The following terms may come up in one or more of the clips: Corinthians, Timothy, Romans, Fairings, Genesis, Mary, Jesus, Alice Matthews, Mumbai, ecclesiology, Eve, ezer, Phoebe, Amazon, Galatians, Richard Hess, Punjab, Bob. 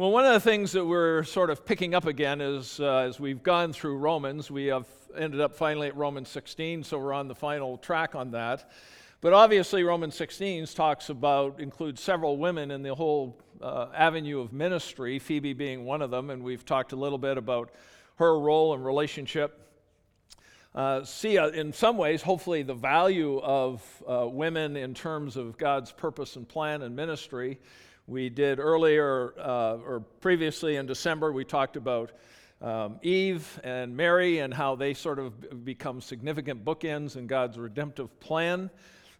Well, one of the things that we're sort of picking up again is as we've gone through Romans, we have ended up finally at Romans 16, so we're on the final track on that. But obviously Romans 16 includes several women in the whole avenue of ministry, Phoebe being one of them, and we've talked a little bit about her role and relationship. In some ways, hopefully, the value of women in terms of God's purpose and plan and ministry. We did previously in December, we talked about Eve and Mary and how they sort of become significant bookends in God's redemptive plan.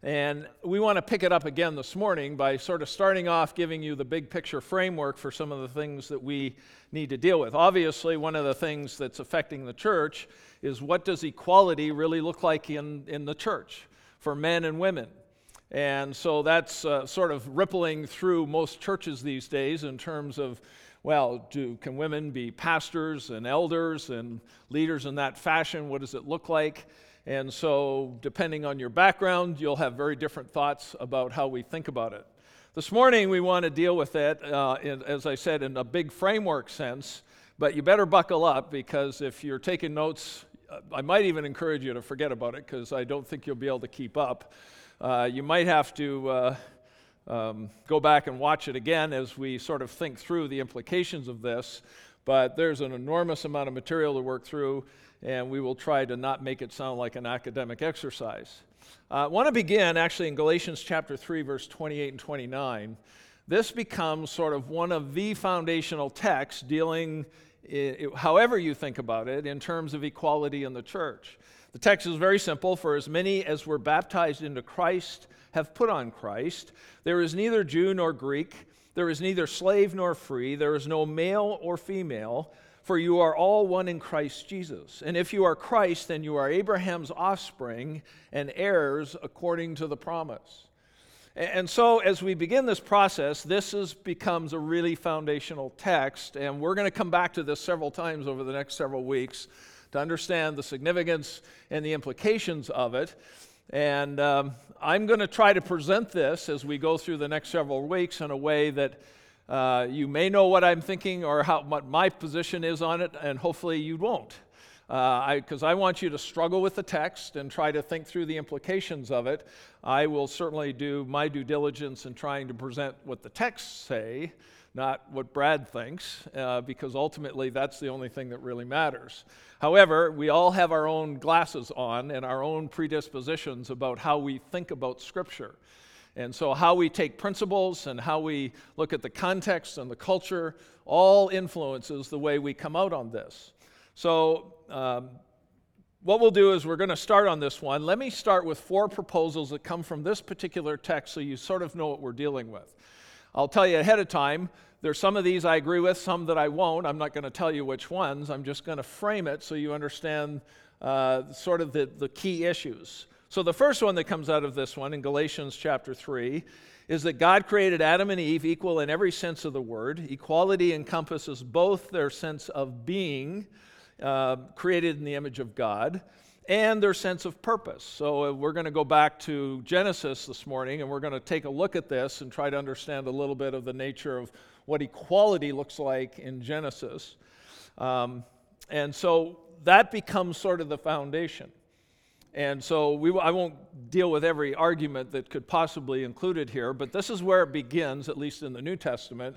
And we want to pick it up again this morning by sort of starting off giving you the big picture framework for some of the things that we need to deal with. Obviously, one of the things that's affecting the church is what does equality really look like in the church for men and women? And so that's sort of rippling through most churches these days in terms of, well, can women be pastors and elders and leaders in that fashion? What does it look like? And so depending on your background, you'll have very different thoughts about how we think about it. This morning, we want to deal with it, as I said, in a big framework sense, but you better buckle up because if you're taking notes, I might even encourage you to forget about it because I don't think you'll be able to keep up. You might have to go back and watch it again as we sort of think through the implications of this, but there's an enormous amount of material to work through, and we will try to not make it sound like an academic exercise. I want to begin actually in Galatians chapter 3, verse 28 and 29. This becomes sort of one of the foundational texts dealing, however you think about it, in terms of equality in the church. The text is very simple. For as many as were baptized into Christ have put on Christ. There is neither Jew nor Greek. There is neither slave nor free. There is no male or female. For you are all one in Christ Jesus. And if you are Christ, then you are Abraham's offspring and heirs according to the promise. And so as we begin this process, this becomes a really foundational text. And we're going to come back to this several times over the next several weeks to understand the significance and the implications of it. And I'm going to try to present this as we go through the next several weeks in a way that you may know what I'm thinking or what my position is on it, and hopefully you won't. Because I want you to struggle with the text and try to think through the implications of it. I will certainly do my due diligence in trying to present what the texts say, not what Brad thinks, because ultimately that's the only thing that really matters. However, we all have our own glasses on and our own predispositions about how we think about Scripture. And so how we take principles and how we look at the context and the culture all influences the way we come out on this. So what we'll do is we're going to start on this one. Let me start with 4 proposals that come from this particular text so you sort of know what we're dealing with. I'll tell you ahead of time, there's some of these I agree with, some that I won't. I'm not going to tell you which ones. I'm just going to frame it so you understand sort of the key issues. So the first one that comes out of this one in Galatians chapter 3 is that God created Adam and Eve equal in every sense of the word. Equality encompasses both their sense of being created in the image of God and their sense of purpose. So we're going to go back to Genesis this morning, and we're going to take a look at this and try to understand a little bit of the nature of what equality looks like in Genesis. And so that becomes sort of the foundation. And so I won't deal with every argument that could possibly include it here, but this is where it begins, at least in the New Testament,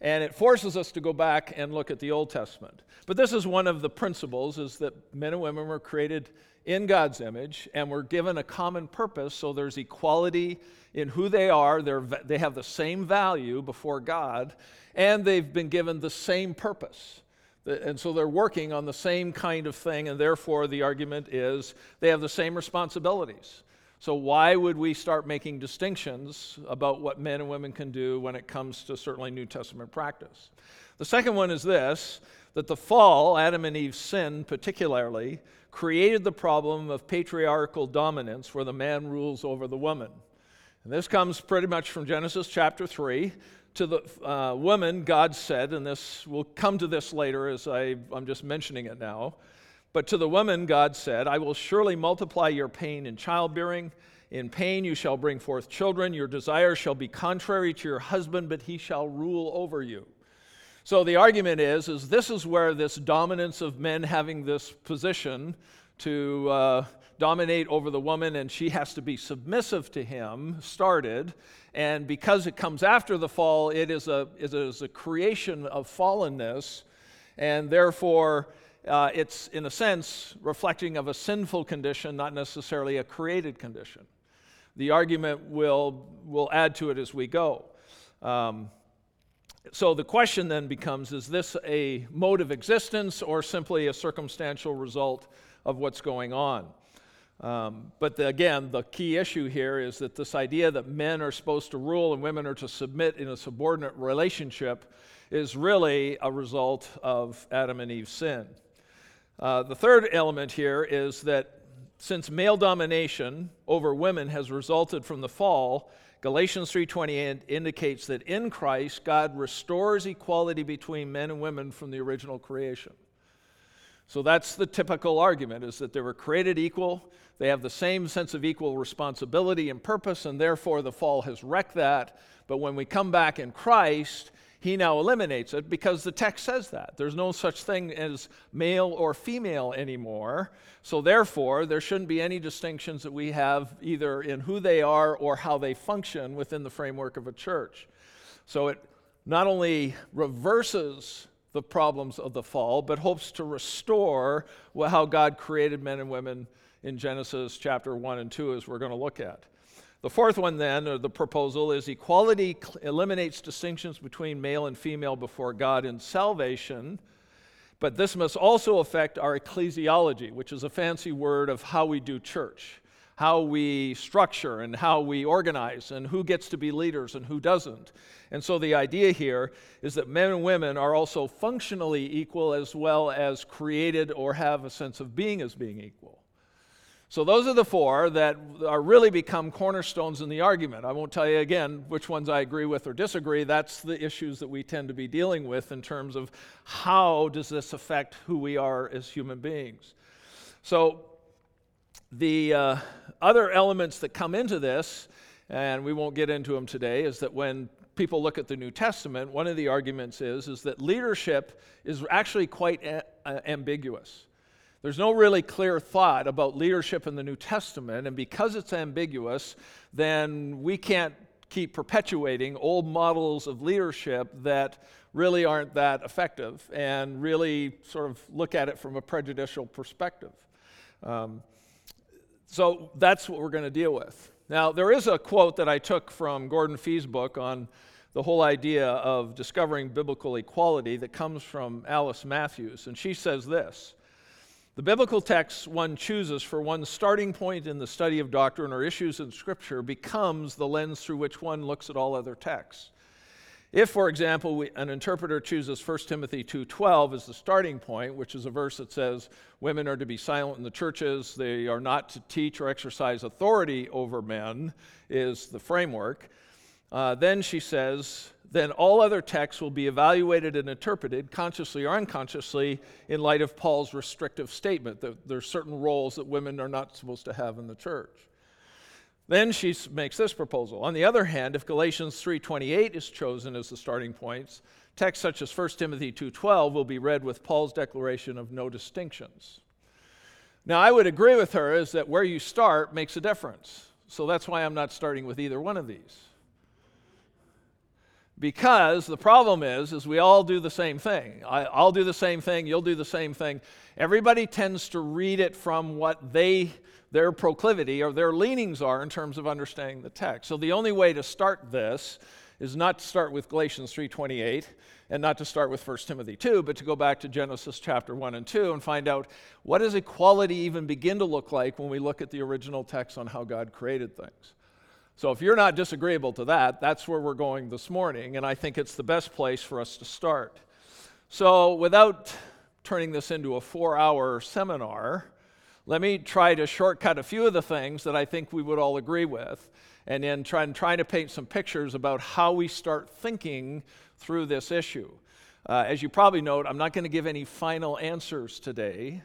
and it forces us to go back and look at the Old Testament. But this is one of the principles, is that men and women were created in God's image, and we're given a common purpose, so there's equality in who they are. They have the same value before God, and they've been given the same purpose. And so they're working on the same kind of thing, and therefore the argument is they have the same responsibilities. So why would we start making distinctions about what men and women can do when it comes to certainly New Testament practice? The second one is this, that the fall, Adam and Eve's sin particularly, created the problem of patriarchal dominance where the man rules over the woman. And this comes pretty much from Genesis chapter 3. To the woman, God said, and this we'll come to this later as I'm just mentioning it now, but to the woman God said, I will surely multiply your pain in childbearing. In pain you shall bring forth children. Your desire shall be contrary to your husband, but he shall rule over you. So the argument is this is where this dominance of men having this position to dominate over the woman, and she has to be submissive to him, started. And because it comes after the fall, it is a creation of fallenness, and therefore it's, in a sense, reflecting of a sinful condition, not necessarily a created condition. The argument will add to it as we go. So the question then becomes, is this a mode of existence or simply a circumstantial result of what's going on? But again, the key issue here is that this idea that men are supposed to rule and women are to submit in a subordinate relationship is really a result of Adam and Eve's sin. The third element here is that since male domination over women has resulted from the fall, Galatians 3:28 indicates that in Christ, God restores equality between men and women from the original creation. So that's the typical argument, is that they were created equal, they have the same sense of equal responsibility and purpose, and therefore the fall has wrecked that. But when we come back in Christ, he now eliminates it because the text says that. There's no such thing as male or female anymore. So therefore, there shouldn't be any distinctions that we have either in who they are or how they function within the framework of a church. So it not only reverses the problems of the fall, but hopes to restore how God created men and women in Genesis chapter 1 and 2, as we're going to look at. The fourth one then, or the proposal, is equality eliminates distinctions between male and female before God in salvation, but this must also affect our ecclesiology, which is a fancy word of how we do church, how we structure and how we organize and who gets to be leaders and who doesn't. And so the idea here is that men and women are also functionally equal as well as created or have a sense of being as being equal. So those are the four that are really become cornerstones in the argument. I won't tell you again which ones I agree with or disagree. That's the issues that we tend to be dealing with in terms of how does this affect who we are as human beings. So the other elements that come into this, and we won't get into them today, is that when people look at the New Testament, one of the arguments is that leadership is actually quite ambiguous. There's no really clear thought about leadership in the New Testament, and because it's ambiguous, then we can't keep perpetuating old models of leadership that really aren't that effective and really sort of look at it from a prejudicial perspective. So that's what we're going to deal with. Now, there is a quote that I took from Gordon Fee's book on the whole idea of discovering biblical equality that comes from Alice Matthews, and she says this: "The biblical texts one chooses for one's starting point in the study of doctrine or issues in Scripture becomes the lens through which one looks at all other texts. If, for example, an interpreter chooses 1 Timothy 2:12 as the starting point, which is a verse that says women are to be silent in the churches, they are not to teach or exercise authority over men, is the framework, then she says, then all other texts will be evaluated and interpreted, consciously or unconsciously, in light of Paul's restrictive statement that there are certain roles that women are not supposed to have in the church." Then she makes this proposal: "On the other hand, if Galatians 3:28 is chosen as the starting points, texts such as 1 Timothy 2:12 will be read with Paul's declaration of no distinctions." Now, I would agree with her is that where you start makes a difference. So that's why I'm not starting with either one of these. Because the problem is we all do the same thing. I'll do the same thing, you'll do the same thing. Everybody tends to read it from what their proclivity or their leanings are in terms of understanding the text. So the only way to start this is not to start with Galatians 3:28 and not to start with 1 Timothy 2, but to go back to Genesis chapter 1 and 2 and find out, what does equality even begin to look like when we look at the original text on how God created things? So if you're not disagreeable to that, that's where we're going this morning, and I think it's the best place for us to start. So without turning this into a 4-hour seminar, let me try to shortcut a few of the things that I think we would all agree with, and then try to paint some pictures about how we start thinking through this issue. As you probably note, I'm not going to give any final answers today.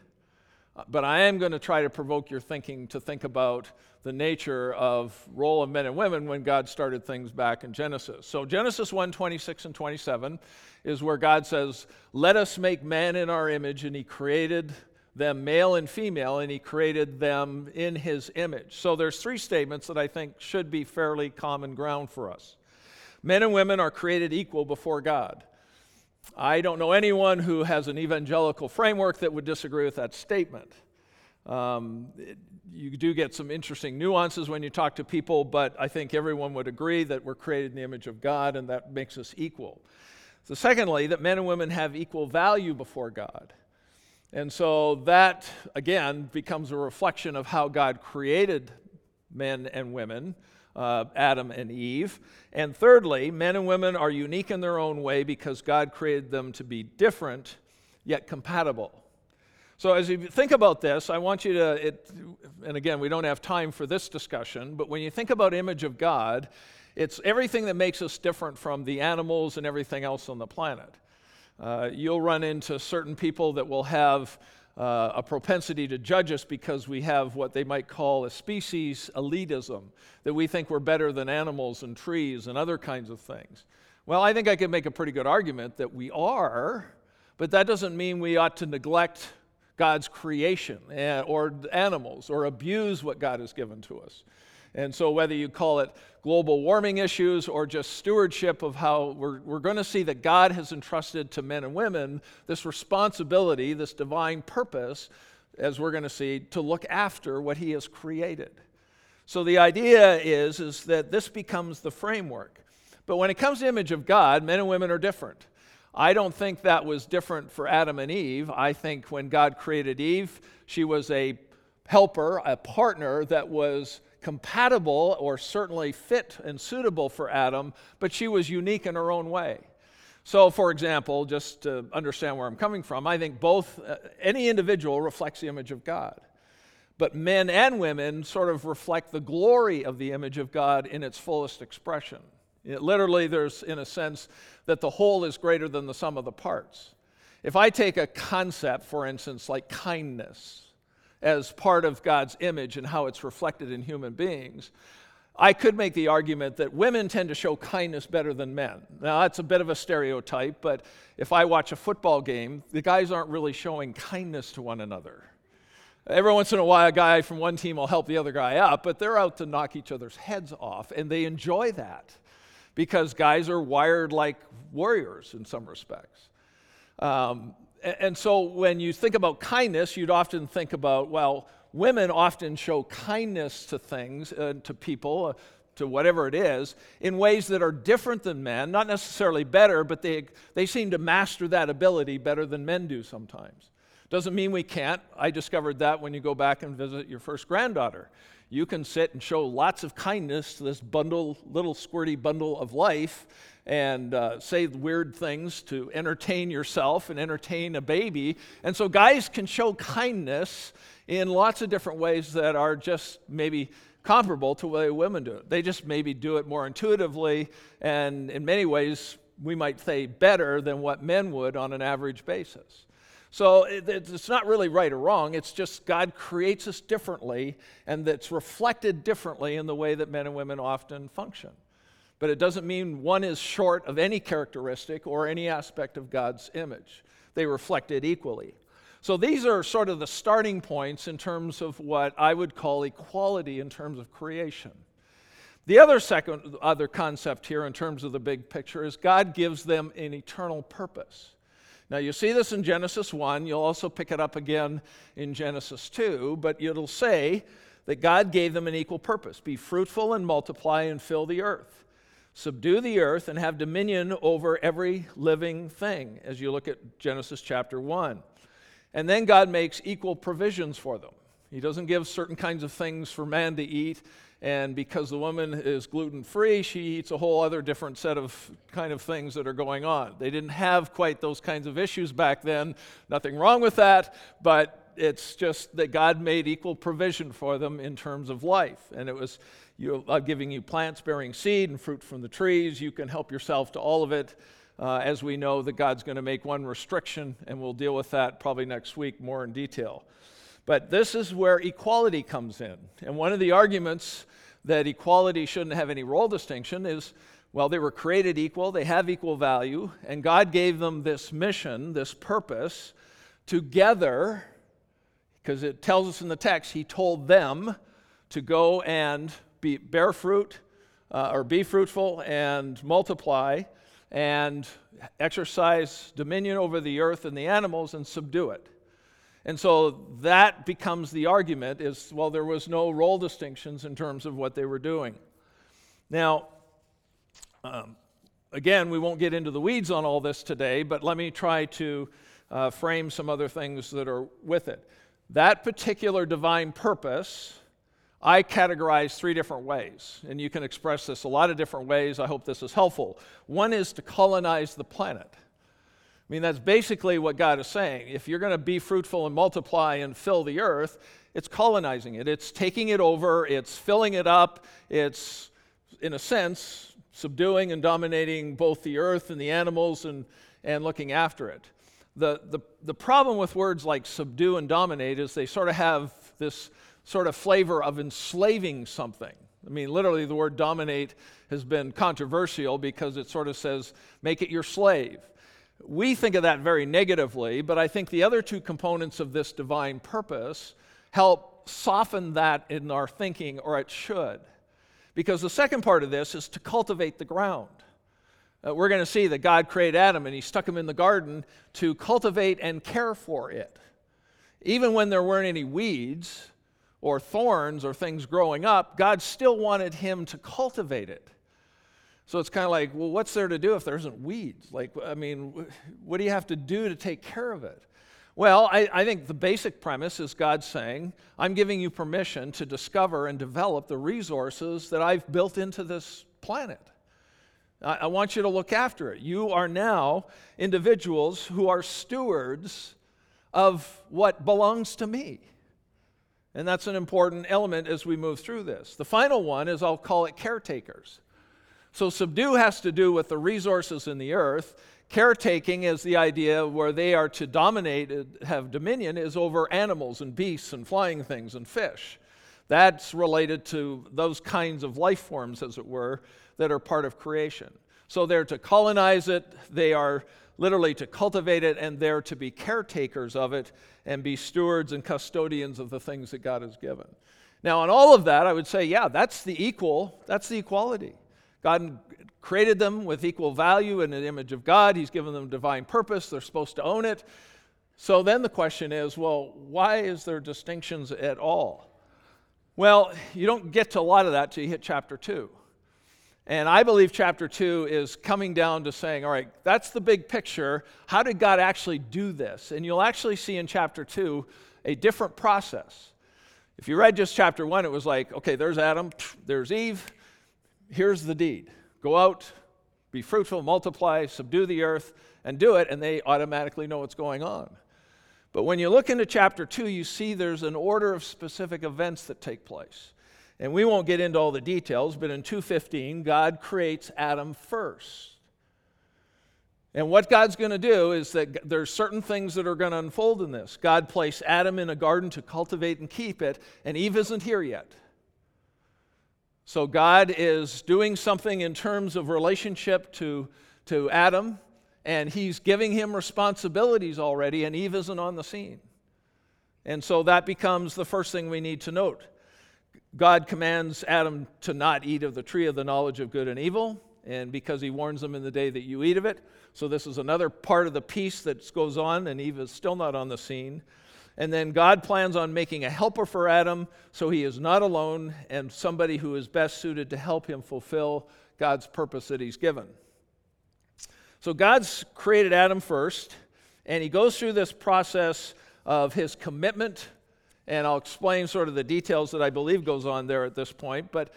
But I am going to try to provoke your thinking to think about the nature of role of men and women when God started things back in Genesis. So Genesis 1, 26 and 27 is where God says, "Let us make man in our image," and he created them male and female, and he created them in his image. So there's three statements that I think should be fairly common ground for us. Men and women are created equal before God. I don't know anyone who has an evangelical framework that would disagree with that statement. You do get some interesting nuances when you talk to people, but I think everyone would agree that we're created in the image of God, and that makes us equal. So secondly, that men and women have equal value before God. And so that, again, becomes a reflection of how God created men and women, Adam and Eve. And thirdly, men and women are unique in their own way because God created them to be different, yet compatible. So as you think about this, I want you to, and again, we don't have time for this discussion, but when you think about image of God, it's everything that makes us different from the animals and everything else on the planet. You'll run into certain people that will have a propensity to judge us because we have what they might call a species elitism, that we think we're better than animals and trees and other kinds of things. Well, I think I can make a pretty good argument that we are, but that doesn't mean we ought to neglect God's creation or animals or abuse what God has given to us. And so whether you call it global warming issues or just stewardship of how we're going to see that God has entrusted to men and women this responsibility, this divine purpose, as we're going to see, to look after what he has created. So the idea is that this becomes the framework. But when it comes to the image of God, men and women are different. I don't think that was different for Adam and Eve. I think when God created Eve, she was a helper, a partner that was compatible or certainly fit and suitable for Adam, but she was unique in her own way. So, for example, just to understand where I'm coming from, I think any individual reflects the image of God. But men and women sort of reflect the glory of the image of God in its fullest expression. Literally, there's, in a sense, that the whole is greater than the sum of the parts. If I take a concept, for instance, like kindness, as part of God's image and how it's reflected in human beings, I could make the argument that women tend to show kindness better than men. Now, that's a bit of a stereotype, but if I watch a football game, the guys aren't really showing kindness to one another. Every once in a while, a guy from one team will help the other guy up, but they're out to knock each other's heads off, and they enjoy that because guys are wired like warriors in some respects. And so when you think about kindness, you'd often think about, well, women often show kindness to things, to people, to whatever it is, in ways that are different than men, not necessarily better, but they seem to master that ability better than men do sometimes. Doesn't mean we can't. I discovered that when you go back and visit your first granddaughter. You can sit and show lots of kindness to this bundle, little squirty bundle of life, and say weird things to entertain yourself and entertain a baby. And so guys can show kindness in lots of different ways that are just maybe comparable to the way women do it. They just maybe do it more intuitively, and in many ways, we might say better than what men would on an average basis. So it's not really right or wrong, it's just God creates us differently, and that's reflected differently in the way that men and women often function. But it doesn't mean one is short of any characteristic or any aspect of God's image. They reflect it equally. So these are sort of the starting points in terms of what I would call equality in terms of creation. The other concept here in terms of the big picture is God gives them an eternal purpose. Now you see this in Genesis 1, you'll also pick it up again in Genesis 2, but it'll say that God gave them an equal purpose. Be fruitful and multiply and fill the earth. Subdue the earth and have dominion over every living thing, as you look at Genesis chapter 1. And then God makes equal provisions for them. He doesn't give certain kinds of things for man to eat, and because the woman is gluten-free, she eats a whole other different set of kind of things that are going on. They didn't have quite those kinds of issues back then. Nothing wrong with that, but it's just that God made equal provision for them in terms of life. And it was, I'm giving you plants bearing seed and fruit from the trees. You can help yourself to all of it. As we know that God's going to make one restriction, and we'll deal with that probably next week more in detail. But this is where equality comes in. And one of the arguments that equality shouldn't have any role distinction is, well, they were created equal, they have equal value, and God gave them this mission, this purpose, together, because it tells us in the text, he told them to go and bear fruit, or be fruitful and multiply and exercise dominion over the earth and the animals and subdue it. And so that becomes the argument is, well, there was no role distinctions in terms of what they were doing. Now, again, we won't get into the weeds on all this today, but let me try to frame some other things that are with it. That particular divine purpose, I categorize three different ways, and you can express this a lot of different ways. I hope this is helpful. One is to colonize the planet. I mean, that's basically what God is saying. If you're going to be fruitful and multiply and fill the earth, it's colonizing it. It's taking it over. It's filling it up. It's, in a sense, subduing and dominating both the earth and the animals and looking after it. The problem with words like subdue and dominate is they sort of have this sort of flavor of enslaving something. I mean, literally the word dominate has been controversial because it sort of says, make it your slave. We think of that very negatively, but I think the other two components of this divine purpose help soften that in our thinking, or it should. Because the second part of this is to cultivate the ground. We're going to see that God created Adam and he stuck him in the garden to cultivate and care for it. Even when there weren't any weeds or thorns or things growing up, God still wanted him to cultivate it. So it's kind of like, well, what's there to do if there isn't weeds? Like, I mean, what do you have to do to take care of it? Well, I think the basic premise is God saying, I'm giving you permission to discover and develop the resources that I've built into this planet. I want you to look after it. You are now individuals who are stewards of what belongs to me. And that's an important element as we move through this. The final one is, I'll call it caretakers. So subdue has to do with the resources in the earth. Caretaking is the idea where they are to dominate, have dominion, is over animals and beasts and flying things and fish. That's related to those kinds of life forms, as it were, that are part of creation. So they're to colonize it, they are literally to cultivate it, and they're to be caretakers of it and be stewards and custodians of the things that God has given. Now, on all of that, I would say, yeah, that's the equality. God created them with equal value in the image of God. He's given them divine purpose. They're supposed to own it. So then the question is, well, why is there distinctions at all? Well, you don't get to a lot of that till you hit chapter 2. And I believe chapter 2 is coming down to saying, all right, that's the big picture. How did God actually do this? And you'll actually see in chapter 2 a different process. If you read just chapter 1, it was like, okay, there's Adam, there's Eve. Here's the deed. Go out, be fruitful, multiply, subdue the earth, and do it, and they automatically know what's going on. But when you look into chapter 2, you see there's an order of specific events that take place. And we won't get into all the details, but in 2:15, God creates Adam first. And what God's going to do is that there's certain things that are going to unfold in this. God placed Adam in a garden to cultivate and keep it, and Eve isn't here yet. So God is doing something in terms of relationship to Adam, and he's giving him responsibilities already, and Eve isn't on the scene. And so that becomes the first thing we need to note. God commands Adam to not eat of the tree of the knowledge of good and evil, and because he warns them in the day that you eat of it. So this is another part of the piece that goes on, and Eve is still not on the scene. And then God plans on making a helper for Adam, so he is not alone, and somebody who is best suited to help him fulfill God's purpose that he's given. So God's created Adam first, and he goes through this process of his commitment, and I'll explain sort of the details that I believe goes on there at this point, but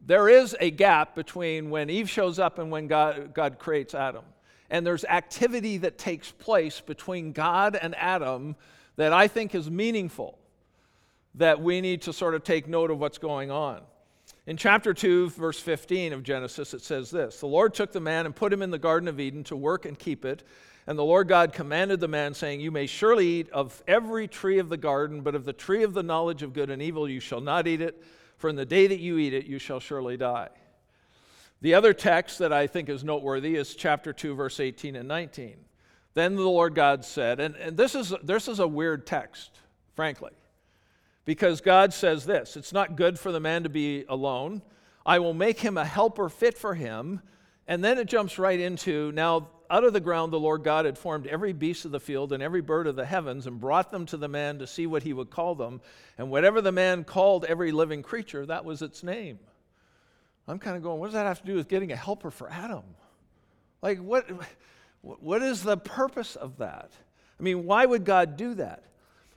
there is a gap between when Eve shows up and when God creates Adam. And there's activity that takes place between God and Adam that I think is meaningful, that we need to sort of take note of what's going on. In chapter 2, verse 15 of Genesis, it says this: "The Lord took the man and put him in the Garden of Eden to work and keep it. And the Lord God commanded the man, saying, 'You may surely eat of every tree of the garden, but of the tree of the knowledge of good and evil you shall not eat it, for in the day that you eat it you shall surely die.'" The other text that I think is noteworthy is chapter 2, verse 18 and 19. "Then the Lord God said," and this is a weird text, frankly, because God says this: "It's not good for the man to be alone. I will make him a helper fit for him." And then it jumps right into, "Now out of the ground the Lord God had formed every beast of the field and every bird of the heavens and brought them to the man to see what he would call them. And whatever the man called every living creature, that was its name." I'm kind of going, what does that have to do with getting a helper for Adam? Like, what is the purpose of that? I mean, why would God do that?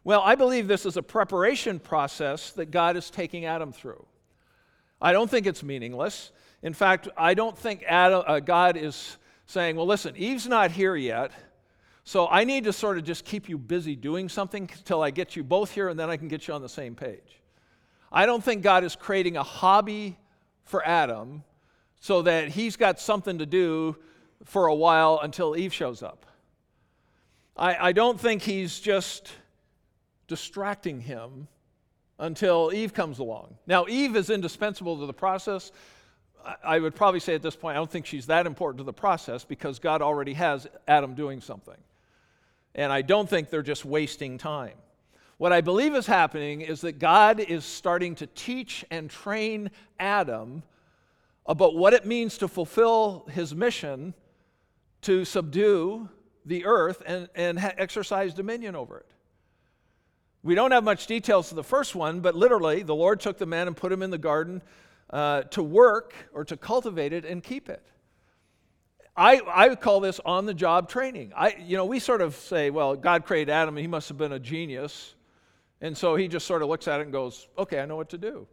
Well, I believe this is a preparation process that God is taking Adam through. I don't think it's meaningless. In fact, I don't think God is saying, well, listen, Eve's not here yet, so I need to sort of just keep you busy doing something until I get you both here, and then I can get you on the same page. I don't think God is creating a hobby for Adam so that he's got something to do for a while until Eve shows up. I don't think he's just distracting him until Eve comes along. Now, Eve is indispensable to the process. I would probably say at this point, I don't think she's that important to the process because God already has Adam doing something. And I don't think they're just wasting time. What I believe is happening is that God is starting to teach and train Adam about what it means to fulfill his mission to subdue the earth and exercise dominion over it. We don't have much details to the first one, but literally, the Lord took the man and put him in the garden to work or to cultivate it and keep it. I would call this on-the-job training. We sort of say, well, God created Adam, and he must have been a genius, and so he just sort of looks at it and goes, okay, I know what to do.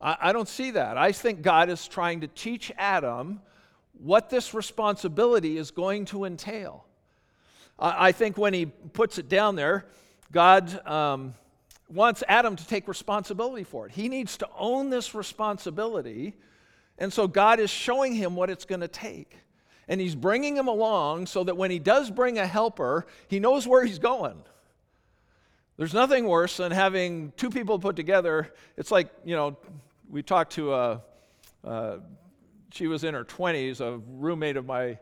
I don't see that. I think God is trying to teach Adam what this responsibility is going to entail. I think when he puts it down there, God wants Adam to take responsibility for it. He needs to own this responsibility, and so God is showing him what it's going to take. And he's bringing him along so that when he does bring a helper, he knows where he's going. There's nothing worse than having two people put together. It's like, we talked to she was in her 20s, a roommate of my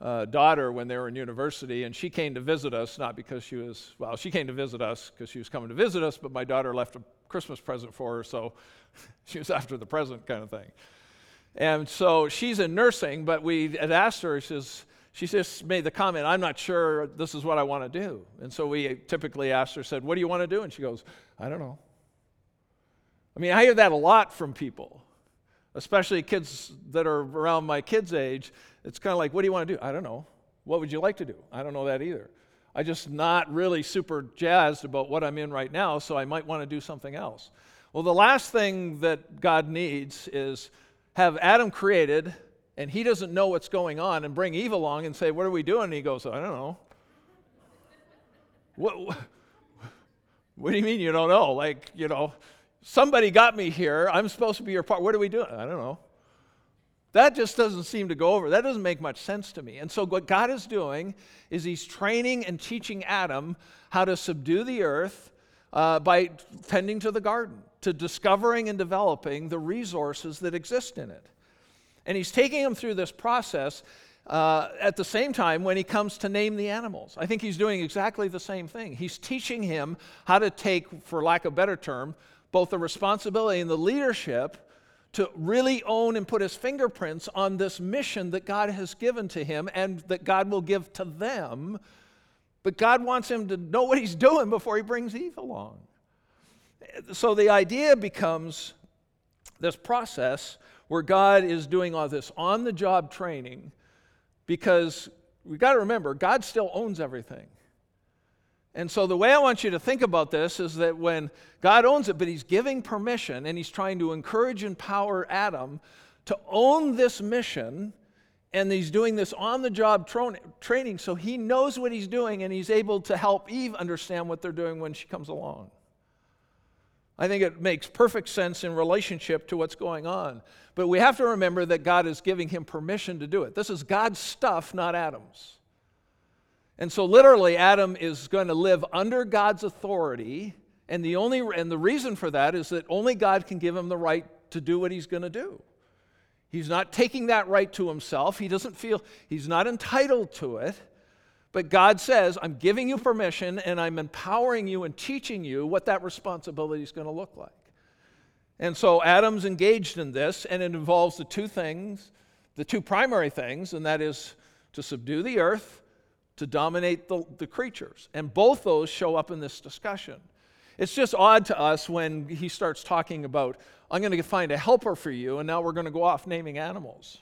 daughter when they were in university, and she came to visit us, not because she was, well, she came to visit us because she was coming to visit us, but my daughter left a Christmas present for her, so she was after the present kind of thing. And so she's in nursing, but we had asked her, she just made the comment, I'm not sure this is what I want to do. And so we typically asked her, said, what do you want to do? And she goes, I don't know. I mean, I hear that a lot from people, especially kids that are around my kids' age. It's kind of like, what do you want to do? I don't know. What would you like to do? I don't know that either. I'm just not really super jazzed about what I'm in right now, so I might want to do something else. Well, the last thing that God needs is have Adam created, and he doesn't know what's going on, and bring Eve along and say, what are we doing? And he goes, I don't know. What do you mean you don't know? Like, somebody got me here. I'm supposed to be your part. What are we doing? I don't know. That just doesn't seem to go over. That doesn't make much sense to me. And so what God is doing is he's training and teaching Adam how to subdue the earth by tending to the garden, to discovering and developing the resources that exist in it. And he's taking him through this process at the same time when he comes to name the animals. I think he's doing exactly the same thing. He's teaching him how to take, for lack of a better term, both the responsibility and the leadership to really own and put his fingerprints on this mission that God has given to him and that God will give to them. But God wants him to know what he's doing before he brings Eve along. So the idea becomes this process where God is doing all this on-the-job training, because we've got to remember, God still owns everything. And so the way I want you to think about this is that when God owns it, but he's giving permission and he's trying to encourage and empower Adam to own this mission, and he's doing this on-the-job training so he knows what he's doing and he's able to help Eve understand what they're doing when she comes along. I think it makes perfect sense in relationship to what's going on. But we have to remember that God is giving him permission to do it. This is God's stuff, not Adam's. And so literally, Adam is going to live under God's authority, and the reason for that is that only God can give him the right to do what he's going to do. He's not taking that right to himself. He doesn't feel, he's not entitled to it. But God says, I'm giving you permission, and I'm empowering you and teaching you what that responsibility is going to look like. And so Adam's engaged in this, and it involves the two primary things, and that is to subdue the earth, to dominate the creatures. And both those show up in this discussion. It's just odd to us when he starts talking about, I'm going to find a helper for you, and now we're going to go off naming animals.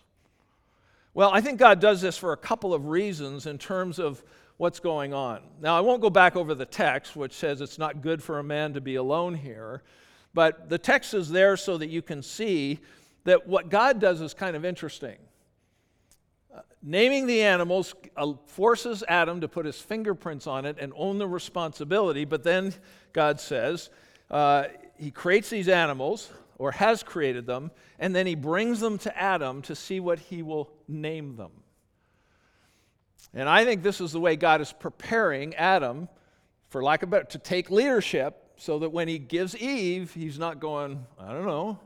Well, I think God does this for a couple of reasons in terms of what's going on. Now, I won't go back over the text, which says it's not good for a man to be alone here, but the text is there so that you can see that what God does is kind of interesting. Naming the animals forces Adam to put his fingerprints on it and own the responsibility, but then God says he creates these animals, or has created them, and then he brings them to Adam to see what he will name them. And I think this is the way God is preparing Adam, for lack of better, to take leadership so that when he gives Eve, he's not going, I don't know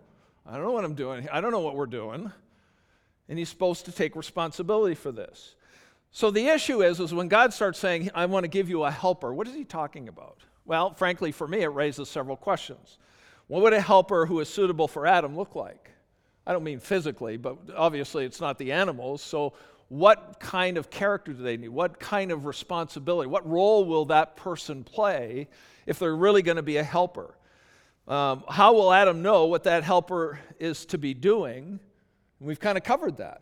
what I'm doing. I don't know what we're doing. And he's supposed to take responsibility for this. So the issue is when God starts saying, I want to give you a helper, what is he talking about? Well, frankly, for me, it raises several questions. What would a helper who is suitable for Adam look like? I don't mean physically, but obviously it's not the animals. So what kind of character do they need? What kind of responsibility? What role will that person play if they're really going to be a helper? How will Adam know what that helper is to be doing? We've kind of covered that.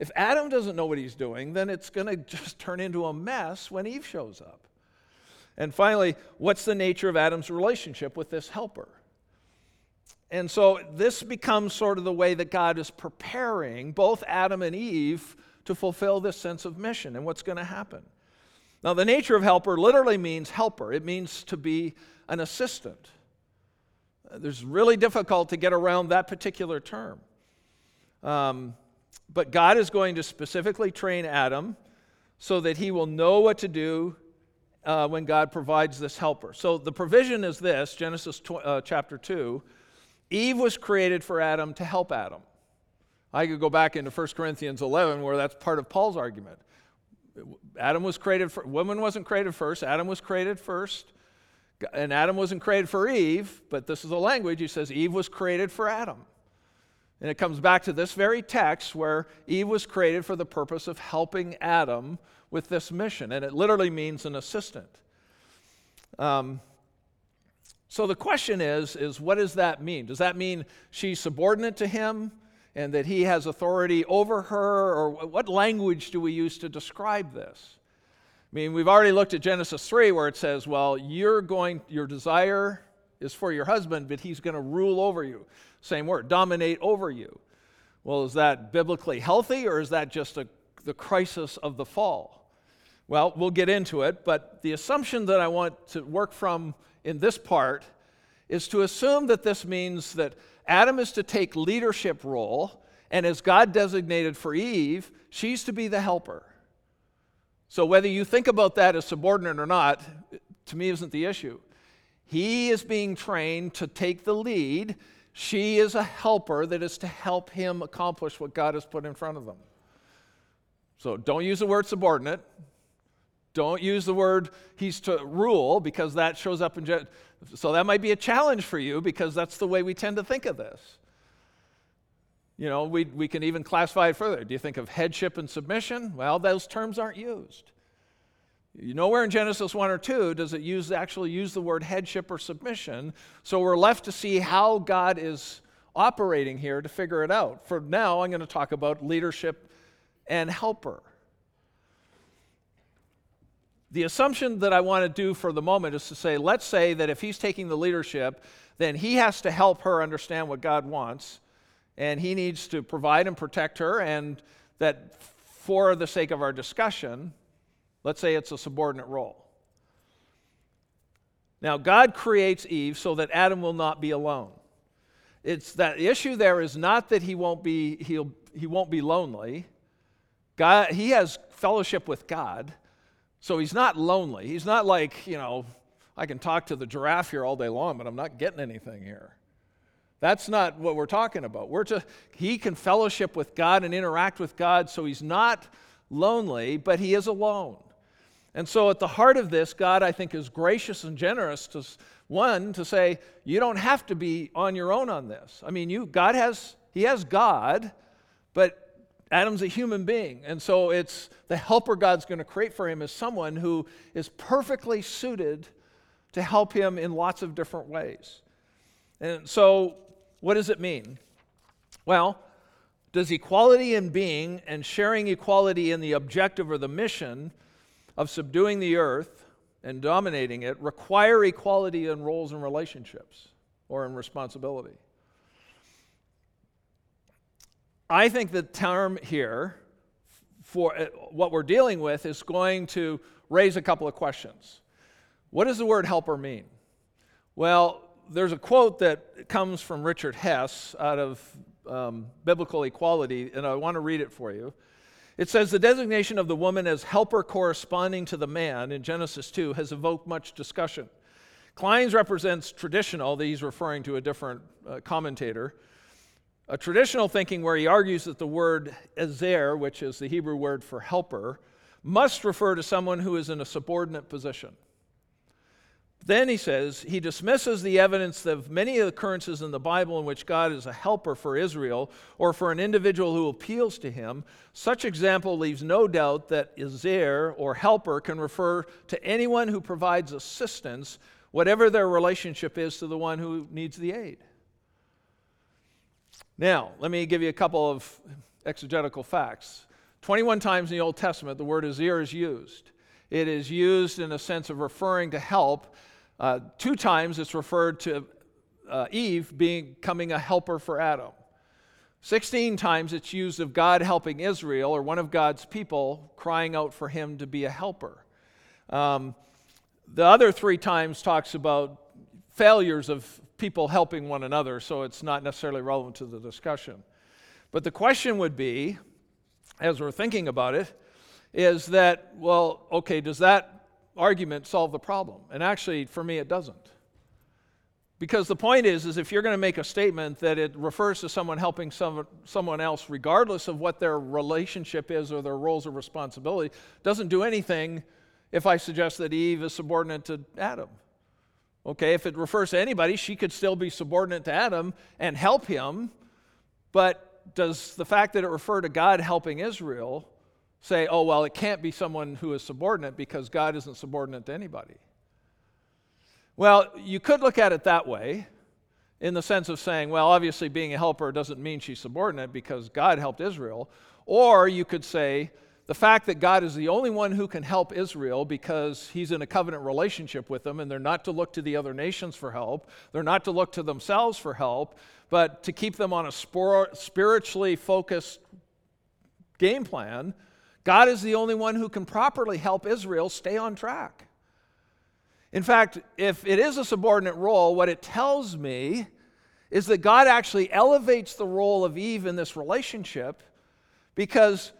If Adam doesn't know what he's doing, then it's going to just turn into a mess when Eve shows up. And finally, what's the nature of Adam's relationship with this helper? And so this becomes sort of the way that God is preparing both Adam and Eve to fulfill this sense of mission and what's going to happen. Now, the nature of helper literally means helper. It means to be an assistant. It's really difficult to get around that particular term. But God is going to specifically train Adam so that he will know what to do when God provides this helper. So the provision is this, Genesis chapter 2, Eve was created for Adam to help Adam. I could go back into 1 Corinthians 11 where that's part of Paul's argument. Woman wasn't created first, Adam was created first, and Adam wasn't created for Eve, but this is the language. He says Eve was created for Adam. And it comes back to this very text where Eve was created for the purpose of helping Adam with this mission, and it literally means an assistant. So the question is what does that mean? Does that mean she's subordinate to him and that he has authority over her? Or what language do we use to describe this? I mean, we've already looked at Genesis 3 where it says, well, your desire is for your husband, but he's going to rule over you. Same word, dominate over you. Well, is that biblically healthy or is that just the crisis of the fall? Well, we'll get into it, but the assumption that I want to work from in this part is to assume that this means that Adam is to take leadership role, and as God designated for Eve, she's to be the helper. So whether you think about that as subordinate or not, to me isn't the issue. He is being trained to take the lead. She is a helper that is to help him accomplish what God has put in front of them. So don't use the word subordinate. Don't use the word he's to rule, because that shows up in Genesis. So that might be a challenge for you, because that's the way we tend to think of this. You know, we can even classify it further. Do you think of headship and submission? Well, those terms aren't used. Nowhere in Genesis 1 or 2 does it actually use the word headship or submission, so we're left to see how God is operating here to figure it out. For now, I'm going to talk about leadership and helper. The assumption that I want to do for the moment is to say, let's say that if he's taking the leadership, then he has to help her understand what God wants, and he needs to provide and protect her, and that for the sake of our discussion, let's say it's a subordinate role. Now, God creates Eve so that Adam will not be alone. It's that issue there is not that he won't be lonely. God, he has fellowship with God, so he's not lonely. He's not like, you know, I can talk to the giraffe here all day long, but I'm not getting anything here. That's not what we're talking about. He can fellowship with God and interact with God, so he's not lonely, but he is alone. And so at the heart of this, God, I think, is gracious and generous to say, you don't have to be on your own on this. I mean, He has God, but Adam's a human being. And so it's the helper God's going to create for him is someone who is perfectly suited to help him in lots of different ways. And so what does it mean? Well, does equality in being and sharing equality in the objective or the mission of subduing the earth and dominating it require equality in roles and relationships or in responsibility? I think the term here for what we're dealing with is going to raise a couple of questions. What does the word helper mean? Well, there's a quote that comes from Richard Hess out of Biblical Equality, and I want to read it for you. It says, the designation of the woman as helper corresponding to the man in Genesis 2 has evoked much discussion. Klein's represents traditional, he's referring to a different commentator, a traditional thinking where he argues that the word ezer, which is the Hebrew word for helper, must refer to someone who is in a subordinate position. Then he says, he dismisses the evidence of many occurrences in the Bible in which God is a helper for Israel or for an individual who appeals to him. Such example leaves no doubt that ezer or helper can refer to anyone who provides assistance, whatever their relationship is to the one who needs the aid. Now, let me give you a couple of exegetical facts. 21 times in the Old Testament, the word ezer is used. It is used in a sense of referring to help. 2 times it's referred to Eve becoming a helper for Adam. 16 times it's used of God helping Israel or one of God's people crying out for him to be a helper. The other 3 times talks about failures of people helping one another, so it's not necessarily relevant to the discussion. But the question would be, as we're thinking about it, is that, well, okay, does that argument solve the problem? And actually, for me, it doesn't. Because the point is if you're going to make a statement that it refers to someone helping someone else regardless of what their relationship is or their roles or responsibility, doesn't do anything if I suggest that Eve is subordinate to Adam. Okay, if it refers to anybody, she could still be subordinate to Adam and help him, but does the fact that it referred to God helping Israel say, oh, well, it can't be someone who is subordinate because God isn't subordinate to anybody? Well, you could look at it that way in the sense of saying, well, obviously being a helper doesn't mean she's subordinate because God helped Israel. Or you could say the fact that God is the only one who can help Israel because he's in a covenant relationship with them and they're not to look to the other nations for help, they're not to look to themselves for help, but to keep them on a spiritually focused game plan, God is the only one who can properly help Israel stay on track. In fact, if it is a subordinate role, what it tells me is that God actually elevates the role of Eve in this relationship because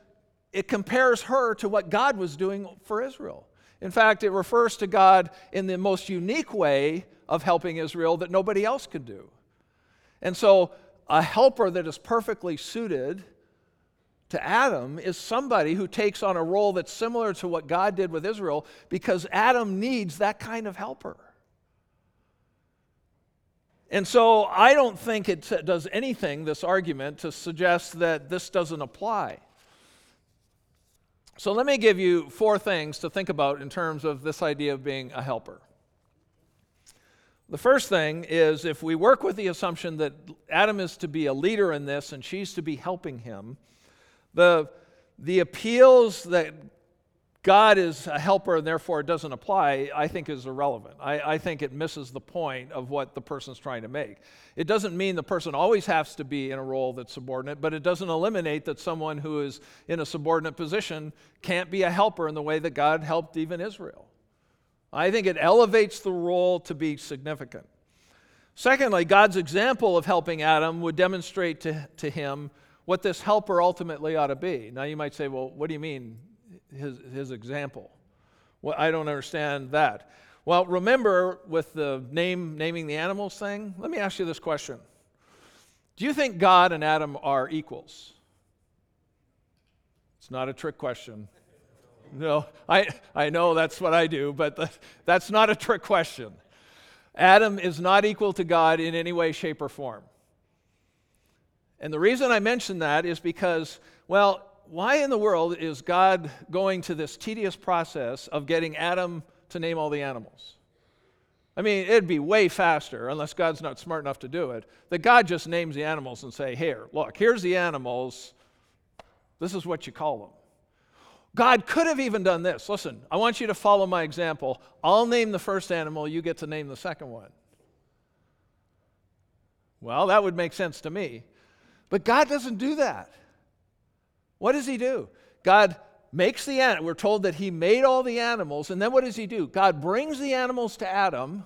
it compares her to what God was doing for Israel. In fact, it refers to God in the most unique way of helping Israel that nobody else could do. And so a helper that is perfectly suited to Adam is somebody who takes on a role that's similar to what God did with Israel because Adam needs that kind of helper. And so I don't think it does anything, this argument, to suggest that this doesn't apply. So let me give you 4 things to think about in terms of this idea of being a helper. The first thing is if we work with the assumption that Adam is to be a leader in this and she's to be helping him, the appeals that God is a helper and therefore doesn't apply, I think is irrelevant. I think it misses the point of what the person's trying to make. It doesn't mean the person always has to be in a role that's subordinate, but it doesn't eliminate that someone who is in a subordinate position can't be a helper in the way that God helped even Israel. I think it elevates the role to be significant. Secondly, God's example of helping Adam would demonstrate to him what this helper ultimately ought to be. Now you might say, well, what do you mean his example? Well, I don't understand that. Well, remember with the naming the animals thing, let me ask you this question. Do you think God and Adam are equals? It's not a trick question. No, I know that's what I do, but that's not a trick question. Adam is not equal to God in any way, shape, or form. And the reason I mention that is because, well, why in the world is God going to this tedious process of getting Adam to name all the animals? I mean, it'd be way faster, unless God's not smart enough to do it, that God just names the animals and say, here, look, here's the animals. This is what you call them. God could have even done this. Listen, I want you to follow my example. I'll name the first animal. You get to name the second one. Well, that would make sense to me. But God doesn't do that. What does he do? God makes the animal. We're told that he made all the animals. And then what does he do? God brings the animals to Adam.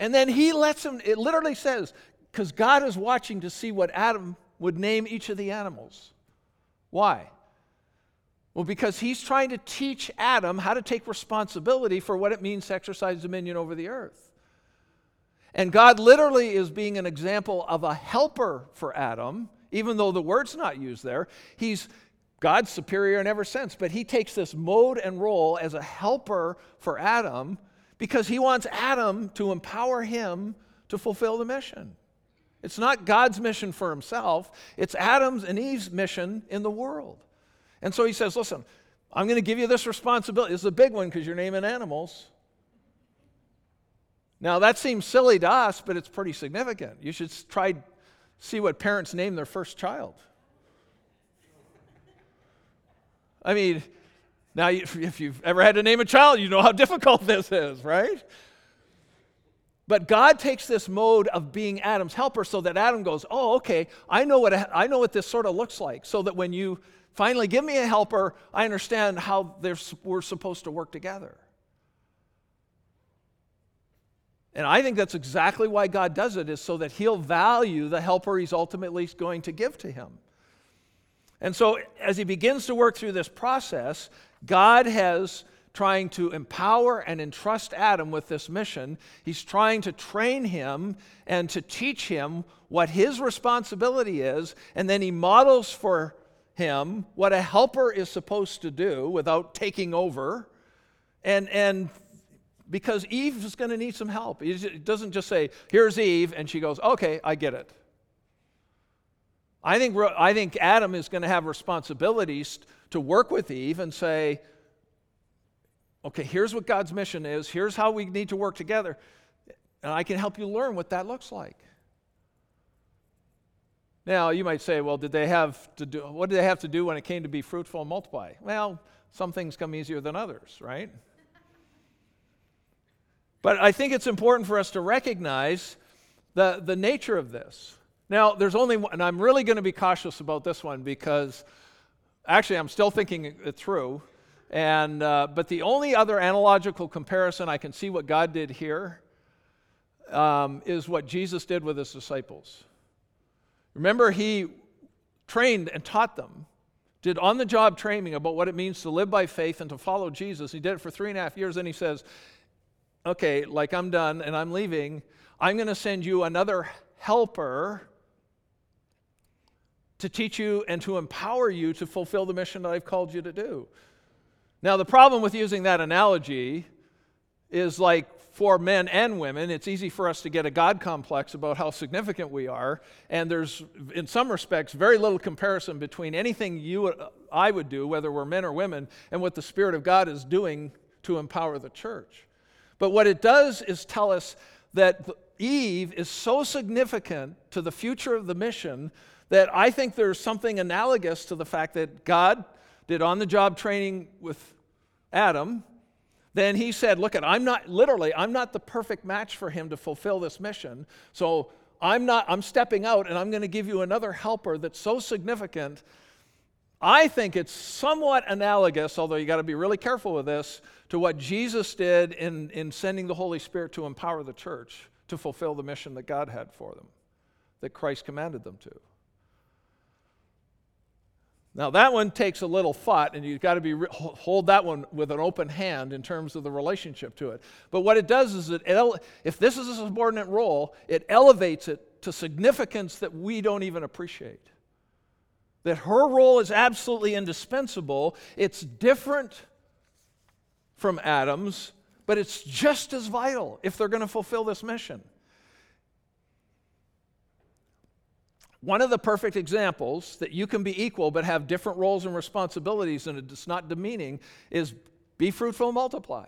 And then he lets him, it literally says, because God is watching to see what Adam would name each of the animals. Why? Well, because he's trying to teach Adam how to take responsibility for what it means to exercise dominion over the earth. And God literally is being an example of a helper for Adam, even though the word's not used there. He's God's superior in every sense, but he takes this mode and role as a helper for Adam because he wants Adam to empower him to fulfill the mission. It's not God's mission for himself. It's Adam's and Eve's mission in the world. And so he says, listen, I'm going to give you this responsibility. It's a big one because you're naming animals. Now, that seems silly to us, but it's pretty significant. You should try to see what parents name their first child. I mean, now if you've ever had to name a child, you know how difficult this is, right? But God takes this mode of being Adam's helper so that Adam goes, oh, okay, I know what this sort of looks like, so that when you finally give me a helper, I understand how we're supposed to work together. And I think that's exactly why God does it, is so that he'll value the helper he's ultimately going to give to him. And so as he begins to work through this process, God has trying to empower and entrust Adam with this mission. He's trying to train him and to teach him what his responsibility is, and then he models for him what a helper is supposed to do without taking over, and because Eve is going to need some help. It doesn't just say, here's Eve, and she goes, okay, I get it. I think Adam is going to have responsibilities to work with Eve and say, okay, here's what God's mission is, here's how we need to work together, and I can help you learn what that looks like. Now, you might say, well, what did they have to do when it came to be fruitful and multiply? Well, some things come easier than others, right? But I think it's important for us to recognize the nature of this. Now, there's only one, and I'm really going to be cautious about this one because actually I'm still thinking it through. And but the only other analogical comparison I can see what God did here is what Jesus did with his disciples. Remember, he trained and taught them, did on-the-job training about what it means to live by faith and to follow Jesus. He did it for 3.5 years, and he says, okay, like I'm done and I'm leaving, I'm going to send you another helper to teach you and to empower you to fulfill the mission that I've called you to do. Now, the problem with using that analogy is like, for men and women, it's easy for us to get a God complex about how significant we are, and there's, in some respects, very little comparison between anything I would do, whether we're men or women, and what the Spirit of God is doing to empower the church. But what it does is tell us that Eve is so significant to the future of the mission that I think there's something analogous to the fact that God did on-the-job training with Adam. Then he said, look, I'm not the perfect match for him to fulfill this mission, so I'm stepping out, and I'm going to give you another helper that's so significant, I think it's somewhat analogous, although you got to be really careful with this, to what Jesus did in sending the Holy Spirit to empower the church to fulfill the mission that God had for them, that Christ commanded them to. Now that one takes a little thought, and you've got to hold that one with an open hand in terms of the relationship to it. But what it does is, if this is a subordinate role, it elevates it to significance that we don't even appreciate. That her role is absolutely indispensable. It's different from Adam's, but it's just as vital if they're going to fulfill this mission. One of the perfect examples that you can be equal but have different roles and responsibilities, and it's not demeaning, is be fruitful and multiply.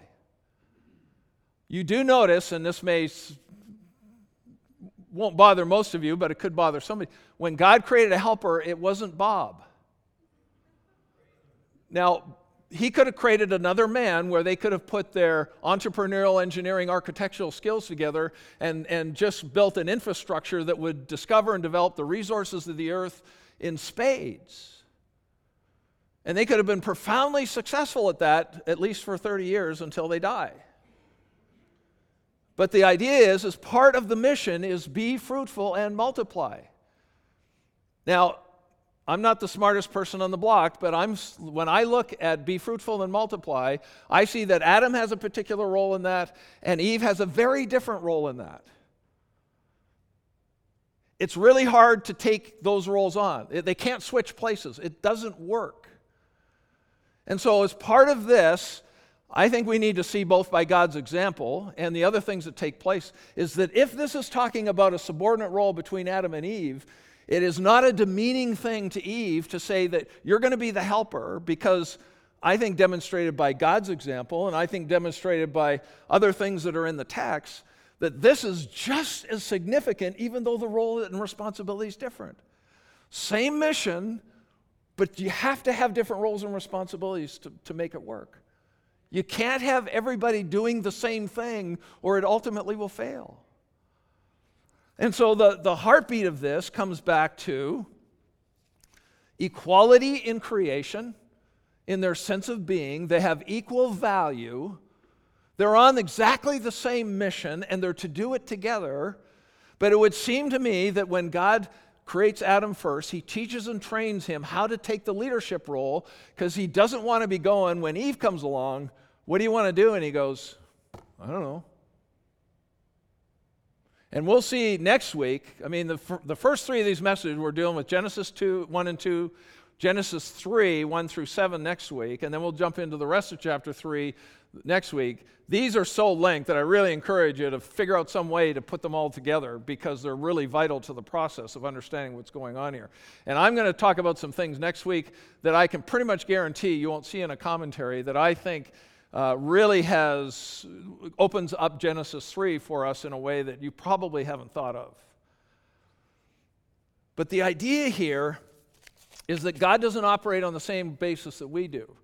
You do notice, and this won't bother most of you, but it could bother somebody. When God created a helper, it wasn't Bob. Now, he could have created another man where they could have put their entrepreneurial, engineering, architectural skills together and just built an infrastructure that would discover and develop the resources of the earth in spades. And they could have been profoundly successful at that, at least for 30 years until they die. But the idea is part of the mission is be fruitful and multiply. Now, I'm not the smartest person on the block, but when I look at be fruitful and multiply, I see that Adam has a particular role in that, and Eve has a very different role in that. It's really hard to take those roles on. They can't switch places. It doesn't work. And so as part of this, I think we need to see both by God's example and the other things that take place is that if this is talking about a subordinate role between Adam and Eve, it is not a demeaning thing to Eve to say that you're going to be the helper, because I think demonstrated by God's example, and I think demonstrated by other things that are in the text, that this is just as significant even though the role and responsibility is different. Same mission, but you have to have different roles and responsibilities to make it work. You can't have everybody doing the same thing or it ultimately will fail. And so the heartbeat of this comes back to equality in creation, in their sense of being. They have equal value. They're on exactly the same mission, and they're to do it together. But it would seem to me that when God creates Adam first, he teaches and trains him how to take the leadership role, because he doesn't want to be going, when Eve comes along, what do you want to do? And he goes, I don't know. And we'll see next week. I mean, the first three of these messages, we're dealing with Genesis 2, 1 and 2, Genesis 3, 1 through 7 next week, and then we'll jump into the rest of chapter 3 next week. These are so linked that I really encourage you to figure out some way to put them all together, because they're really vital to the process of understanding what's going on here. And I'm going to talk about some things next week that I can pretty much guarantee you won't see in a commentary, that I think really opens up Genesis 3 for us in a way that you probably haven't thought of. But the idea here is that God doesn't operate on the same basis that we do.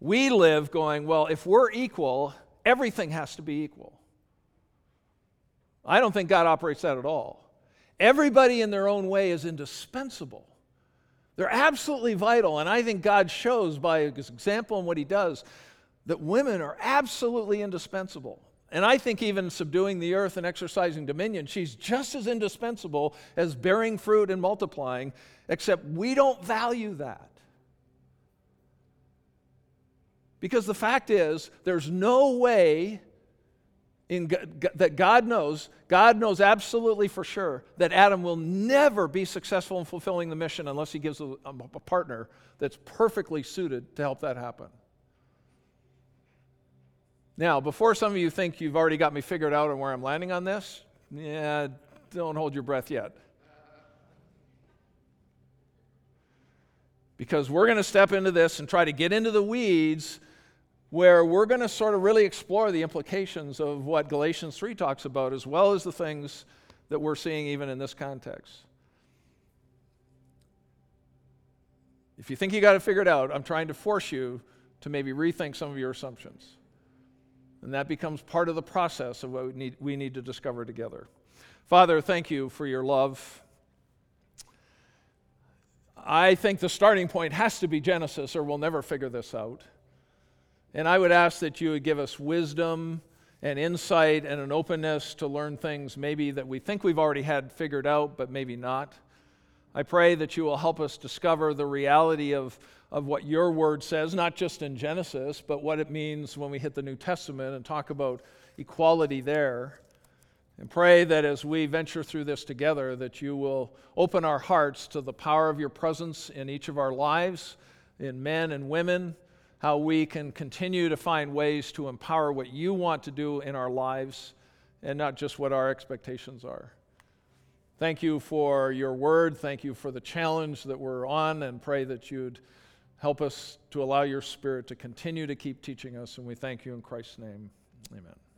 We live going, well, if we're equal, everything has to be equal. I don't think God operates that at all. Everybody in their own way is indispensable. They're absolutely vital, and I think God shows by his example and what he does that women are absolutely indispensable. And I think even subduing the earth and exercising dominion, she's just as indispensable as bearing fruit and multiplying, except we don't value that. Because the fact is, there's no way that God knows absolutely for sure that Adam will never be successful in fulfilling the mission unless he gives a partner that's perfectly suited to help that happen. Now, before some of you think you've already got me figured out on where I'm landing on this, don't hold your breath yet. Because we're going to step into this and try to get into the weeds where we're going to sort of really explore the implications of what Galatians 3 talks about, as well as the things that we're seeing even in this context. If you think you got it figured out, I'm trying to force you to maybe rethink some of your assumptions. And that becomes part of the process of what we need to discover together. Father, thank you for your love. I think the starting point has to be Genesis, or we'll never figure this out. And I would ask that you would give us wisdom and insight and an openness to learn things maybe that we think we've already had figured out, but maybe not. I pray that you will help us discover the reality of what your word says, not just in Genesis, but what it means when we hit the New Testament and talk about equality there. And pray that as we venture through this together, that you will open our hearts to the power of your presence in each of our lives, in men and women, how we can continue to find ways to empower what you want to do in our lives and not just what our expectations are. Thank you for your word. Thank you for the challenge that we're on, and pray that you'd help us to allow your Spirit to continue to keep teaching us, and we thank you in Christ's name. Amen.